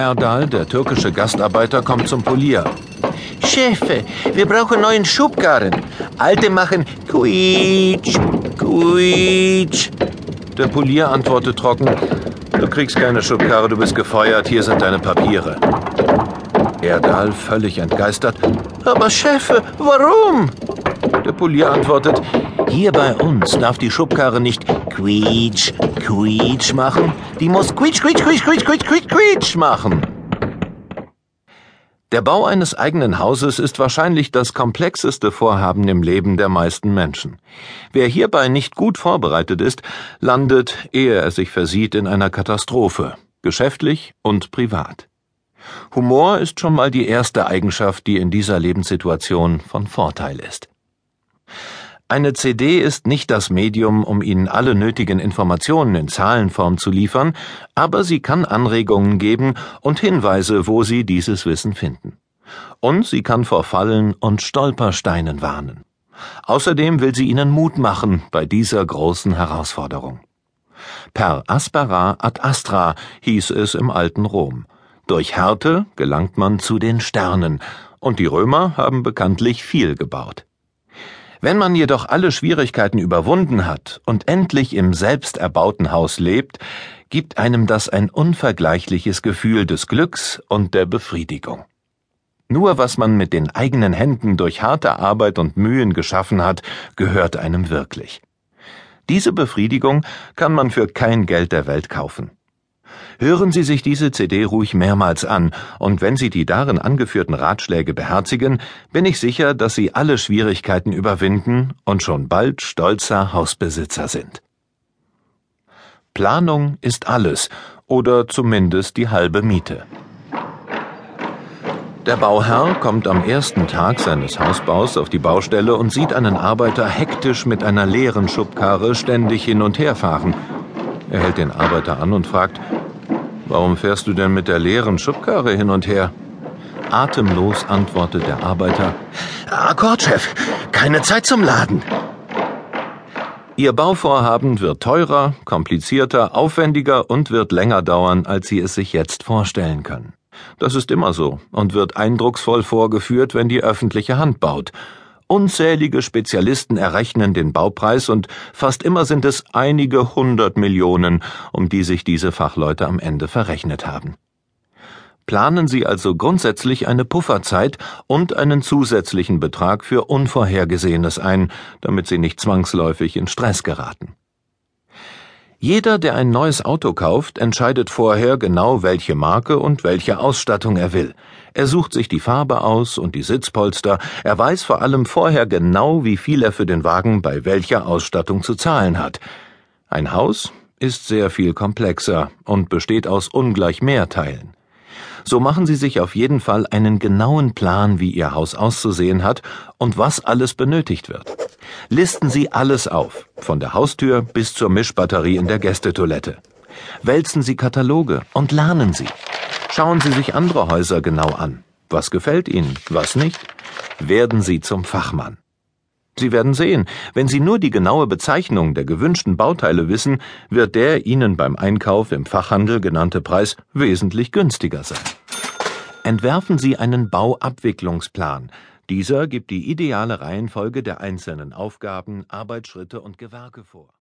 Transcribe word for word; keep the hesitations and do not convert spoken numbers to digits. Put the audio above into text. Erdal, der türkische Gastarbeiter, kommt zum Polier. Chefe, wir brauchen neuen Schubkarren. Alte machen Kuitsch, Kuitsch. Der Polier antwortet trocken, du kriegst keine Schubkarre, du bist gefeuert, hier sind deine Papiere. Erdal, völlig entgeistert, aber Chefe, warum? Der Polier antwortet, hier bei uns darf die Schubkarre nicht Quietsch, Quietsch machen, die muss Quietsch, Quietsch, Quietsch, Quietsch, Quietsch, Quietsch, Quietsch machen. Der Bau eines eigenen Hauses ist wahrscheinlich das komplexeste Vorhaben im Leben der meisten Menschen. Wer hierbei nicht gut vorbereitet ist, landet, ehe er sich versieht, in einer Katastrophe, geschäftlich und privat. Humor ist schon mal die erste Eigenschaft, die in dieser Lebenssituation von Vorteil ist. Eine C D ist nicht das Medium, um Ihnen alle nötigen Informationen in Zahlenform zu liefern, aber sie kann Anregungen geben und Hinweise, wo Sie dieses Wissen finden. Und sie kann vor Fallen und Stolpersteinen warnen. Außerdem will sie Ihnen Mut machen bei dieser großen Herausforderung. Per aspera ad astra hieß es im alten Rom. Durch Härte gelangt man zu den Sternen, und die Römer haben bekanntlich viel gebaut. Wenn man jedoch alle Schwierigkeiten überwunden hat und endlich im selbst erbauten Haus lebt, gibt einem das ein unvergleichliches Gefühl des Glücks und der Befriedigung. Nur was man mit den eigenen Händen durch harte Arbeit und Mühen geschaffen hat, gehört einem wirklich. Diese Befriedigung kann man für kein Geld der Welt kaufen. Hören Sie sich diese C D ruhig mehrmals an, und wenn Sie die darin angeführten Ratschläge beherzigen, bin ich sicher, dass Sie alle Schwierigkeiten überwinden und schon bald stolzer Hausbesitzer sind. Planung ist alles, oder zumindest die halbe Miete. Der Bauherr kommt am ersten Tag seines Hausbaus auf die Baustelle und sieht einen Arbeiter hektisch mit einer leeren Schubkarre ständig hin und her fahren. Er hält den Arbeiter an und fragt, warum fährst du denn mit der leeren Schubkarre hin und her? Atemlos antwortet der Arbeiter, Akkordchef, keine Zeit zum Laden. Ihr Bauvorhaben wird teurer, komplizierter, aufwendiger und wird länger dauern, als Sie es sich jetzt vorstellen können. Das ist immer so und wird eindrucksvoll vorgeführt, wenn die öffentliche Hand baut. Unzählige Spezialisten errechnen den Baupreis und fast immer sind es einige hundert Millionen, um die sich diese Fachleute am Ende verrechnet haben. Planen Sie also grundsätzlich eine Pufferzeit und einen zusätzlichen Betrag für Unvorhergesehenes ein, damit Sie nicht zwangsläufig in Stress geraten. Jeder, der ein neues Auto kauft, entscheidet vorher genau, welche Marke und welche Ausstattung er will. Er sucht sich die Farbe aus und die Sitzpolster. Er weiß vor allem vorher genau, wie viel er für den Wagen bei welcher Ausstattung zu zahlen hat. Ein Haus ist sehr viel komplexer und besteht aus ungleich mehr Teilen. So machen Sie sich auf jeden Fall einen genauen Plan, wie Ihr Haus auszusehen hat und was alles benötigt wird. Listen Sie alles auf, von der Haustür bis zur Mischbatterie in der Gästetoilette. Wälzen Sie Kataloge und lernen Sie. Schauen Sie sich andere Häuser genau an. Was gefällt Ihnen, was nicht? Werden Sie zum Fachmann. Sie werden sehen, wenn Sie nur die genaue Bezeichnung der gewünschten Bauteile wissen, wird der Ihnen beim Einkauf im Fachhandel genannte Preis wesentlich günstiger sein. Entwerfen Sie einen Bauabwicklungsplan. Dieser gibt die ideale Reihenfolge der einzelnen Aufgaben, Arbeitsschritte und Gewerke vor.